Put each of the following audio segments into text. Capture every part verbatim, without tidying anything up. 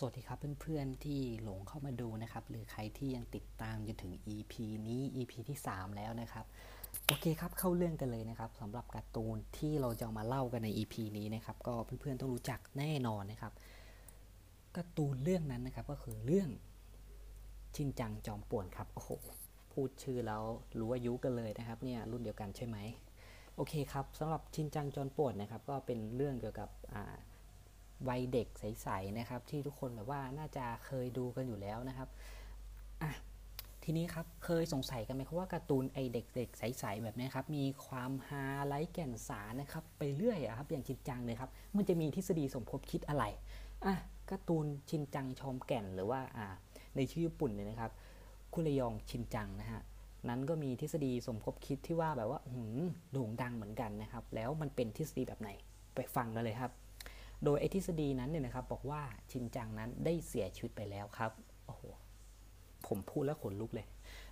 สวัสดีครับเพื่อนๆที่หลงเข้ามาดูนะครับหรือใครที่ยังติดตามจนถึง อี พี นี้ อี พี ที่สามแล้วนะครับโอเคครับเข้าเรื่องกันเลยนะครับสำหรับการ์ตูนที่เราจะมาเล่ากันใน อี พี นี้นะครับก็เพื่อนๆต้องรู้จักแน่นอนนะครับการ์ตูนเรื่องนั้นนะครับก็คือเรื่องชินจังจอมป่วนครับโอ้โหพูดชื่อแล้วรู้อายุกันเลยนะครับเนี่ยรุ่นเดียวกันใช่ไหมโอเคครับสำหรับชินจังจอมป่วนนะครับก็เป็นเรื่องเกี่ยวกับวัยเด็กใสๆนะครับที่ทุกคนแบบว่าน่าจะเคยดูกันอยู่แล้วนะครับอ่ะทีนี้ครับเคยสงสัยกันไหมครับว่าการ์ตูนไอเด็กๆใสๆแบบนี้ครับมีความฮาไร้แก่นสารนะครับไปเรื่อยอะครับอย่างชินจังเลยครับมันจะมีทฤษฎีสมคบคิดอะไรอ่ะการ์ตูนชินจังชอมแก่นหรือว่าอ่ะในชื่อญี่ปุ่นเนี่ยนะครับคุรยองชินจังนะฮะนั้นก็มีทฤษฎีสมคบคิดที่ว่าแบบว่าหืมโด่งดังเหมือนกันนะครับแล้วมันเป็นทฤษฎีแบบไหนไปฟังกันเลยครับโดยไอทฤษฎีนั้นเนี่ยนะครับบอกว่าชินจังนั้นได้เสียชีวิตไปแล้วครับโอ้โหผมพูดแล้วขนลุกเลย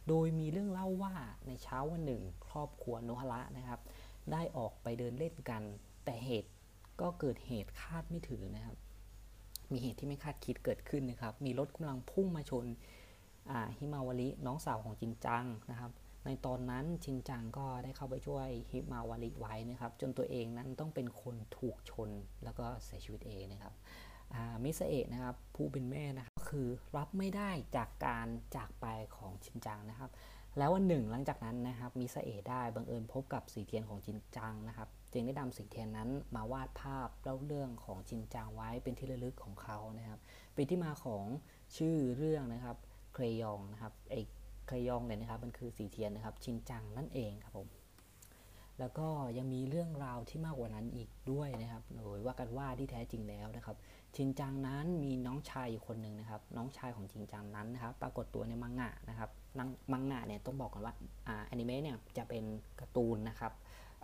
โดยมีเรื่องเล่าว่าในเช้าวันหนึ่งครอบครัวโนฮาระนะครับได้ออกไปเดินเล่นกันแต่เหตุก็เกิดเหตุคาดไม่ถึงนะครับมีเหตุที่ไม่คาดคิดเกิดขึ้นนะครับมีรถกำลังพุ่งมาชนฮิมาวาริน้องสาวของชินจังนะครับในตอนนั้นชินจังก็ได้เข้าไปช่วยฮิมาวาริไว้นะครับจนตัวเองนั้นต้องเป็นคนถูกชนแล้วก็เสียชีวิตเองนะครับมิซาเอะนะครับผู้เป็นแม่นะครับคือรับไม่ได้จากการจากไปของชินจังนะครับแล้ววันหนึ่งหลังจากนั้นนะครับมิซาเอะได้บังเอิญพบกับสีเทียนของชินจังนะครับจึงได้นำสีเทียนนั้นมาวาดภาพเล่าเรื่องของชินจังไว้เป็นที่ระลึกของเขานะครับเป็นที่มาของชื่อเรื่องนะครับเครยองนะครับไอเครยองเลยนะครับมันคือสีเทียนนะครับชินจังนั่นเองครับผมแล้วก็ยังมีเรื่องราวที่มากกว่านั้นอีกด้วยนะครับโดยว่ากันว่าที่แท้จริงแล้วนะครับชินจังนั้นมีน้องชายอยู่คนหนึ่งนะครับน้องชายของชินจังนั้นนะครับปรากฏตัวในมังงะนะครับมังงะเนี่ยต้องบอกก่อนว่าอ่าแอนิเมะเนี่ยจะเป็นการ์ตูนนะครับ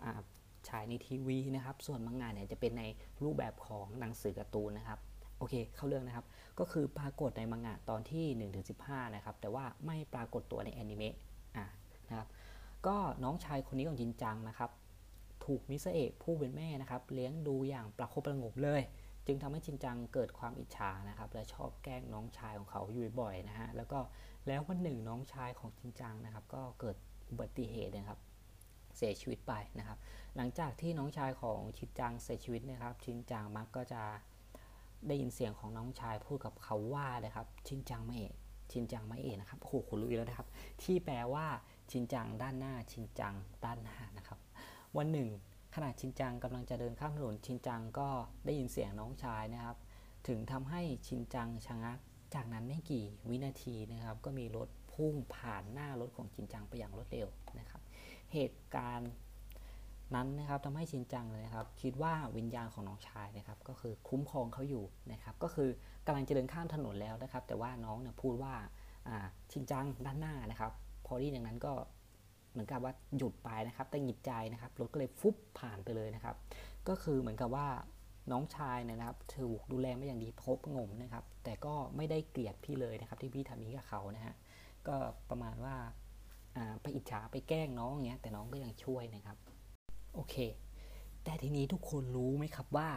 อ่าฉายในทีวีนะครับส่วนมังงะเนี่ยจะเป็นในรูปแบบของหนังสือการ์ตูนนะครับโอเคเข้าเรื่องนะครับก็คือปรากฏในมังงะตอนที่ หนึ่งถึงสิบห้า นะครับแต่ว่าไม่ปรากฏตัวในแอนิเมะอ่ะนะครับก็น้องชายคนนี้ของชินจังนะครับถูกมิซาเอะผู้เป็นแม่นะครับเลี้ยงดูอย่างประคบประหงมเลยจึงทำให้ชินจังเกิดความอิจฉานะครับและชอบแกล้งน้องชายของเขาอยู่บ่อยนะฮะแล้วก็แล้ววันหนึ่งน้องชายของชินจังนะครับก็เกิดอุบัติเหตุนะครับเสียชีวิตไปนะครับหลังจากที่น้องชายของชินจังเสียชีวิตนะครับชินจังมักก็จะได้ยินเสียงของน้องชายพูดกับเขาว่านะครับชินจังไม่เอะชินจังไม่เอะนะครับโอ้โหคุณรู้อยู่แล้วนะครับที่แปลว่าชินจังด้านหน้าชินจังด้านหน้านะครับวันหนึ่งขณะชินจังกำลังจะเดินข้ามถนนชินจังก็ได้ยินเสียงน้องชายนะครับถึงทำให้ชินจังชะงักจากนั้นไม่กี่วินาทีนะครับก็มีรถพุ่งผ่านหน้ารถของชินจังไปอย่างรวดเร็วนะครับเหตุการณ์นั้นนะครับทำให้ชินจังเลยนะครับคิดว่าวิญญาณของน้องชายนะครับก็คือคุ้มครองเขาอยู่นะครับก็คือกำลังจะเดินข้ามถนนแล้วนะครับแต่ว่าน้องเนี่ยพูดว่าชินจังด้านหน้านะครับพอได้อย่างนั้นก็เหมือนกับว่าหยุดไปนะครับแต่หงิดใจนะครับรถก็เลยฟุบผ่านไปเลยนะครับก็คือเหมือนกับว่าน้องชายนะครับถูกดูแลไม่อย่างดีพบงมนะครับแต่ก็ไม่ได้เกลียดพี่เลยนะครับที่พี่ทำนี้กับเขานะฮะก็ประมาณว่าไปอิจฉาไปแกล้งน้องอย่างเงี้ยแต่น้องก็ยังช่วยนะครับโอเคแต่ทีนี้ทุกคนรู้ไหมครับว่า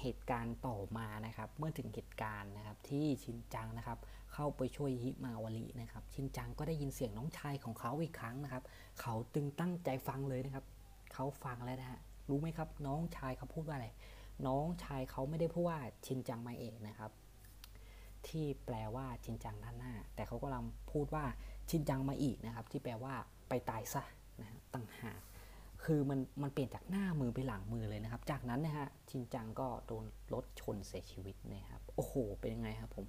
เหตุการณ์ต่อมานะครับเมื่อถึงเหตุการณ์นะครับที่ชินจังนะครับเข้าไปช่วยฮิมาวารินะครับชินจังก็ได้ยินเสียงน้องชายของเขาอีกครั้งนะครับเขาตึงตั้งใจฟังเลยนะครับเขาฟังแล้วนะฮะรู้ไหมครับน้องชายเขาพูดว่าอะไรน้องชายเขาไม่ได้พูดว่าชินจังมาเองนะครับที่แปลว่าชินจังด้านหน้าแต่เขากำลังพูดว่าชินจังมาอีกนะครับที่แปลว่าไปตายซะนะต่างหากคือมันมันเปลี่ยนจากหน้ามือไปหลังมือเลยนะครับจากนั้นนะฮะชินจังก็โดนรถชนเสียชีวิตนะครับโอ้โหเป็นยังไงครับผม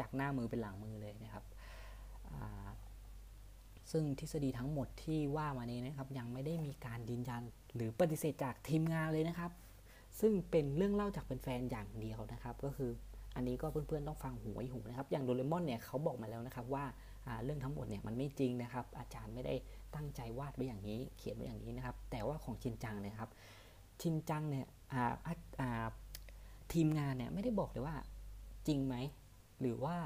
จากหน้ามือเป็นหลังมือเลยนะครับซึ่งทฤษฎีทั้งหมดที่ว่ามานี้นะครับยังไม่ได้มีการยืนยันหรือปฏิเสธจากทีมงานเลยนะครับซึ่งเป็นเรื่องเล่าจากแฟนๆอย่างเดียวนะครับก็คืออันนี้ก็เพื่อนๆต้องฟังหูไว้หูนะครับอย่างโดเรมอนเนี่ยเขาบอกมาแล้วนะครับว่าเรื่องทั้งหมดเนี่ยมันไม่จริงนะครับอาจารย์ไม่ได้ตั้งใจวาดไว้อย่างนี้เขียนไว้อย่างนี้นะครับแต่ว่าของชินจังเนี่ยครับชินจังเนี่ยทีมงานเนี่ยไม่ได้บอกเลยว่าจริงไหมหรือว่า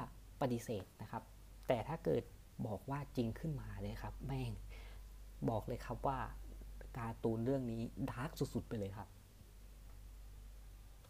ปฏิเสธนะครับแต่ถ้าเกิดบอกว่าจริงขึ้นมาเลยครับแม่งบอกเลยครับว่าการ์ตูนเรื่องนี้ดาร์กสุดๆไปเลยครับ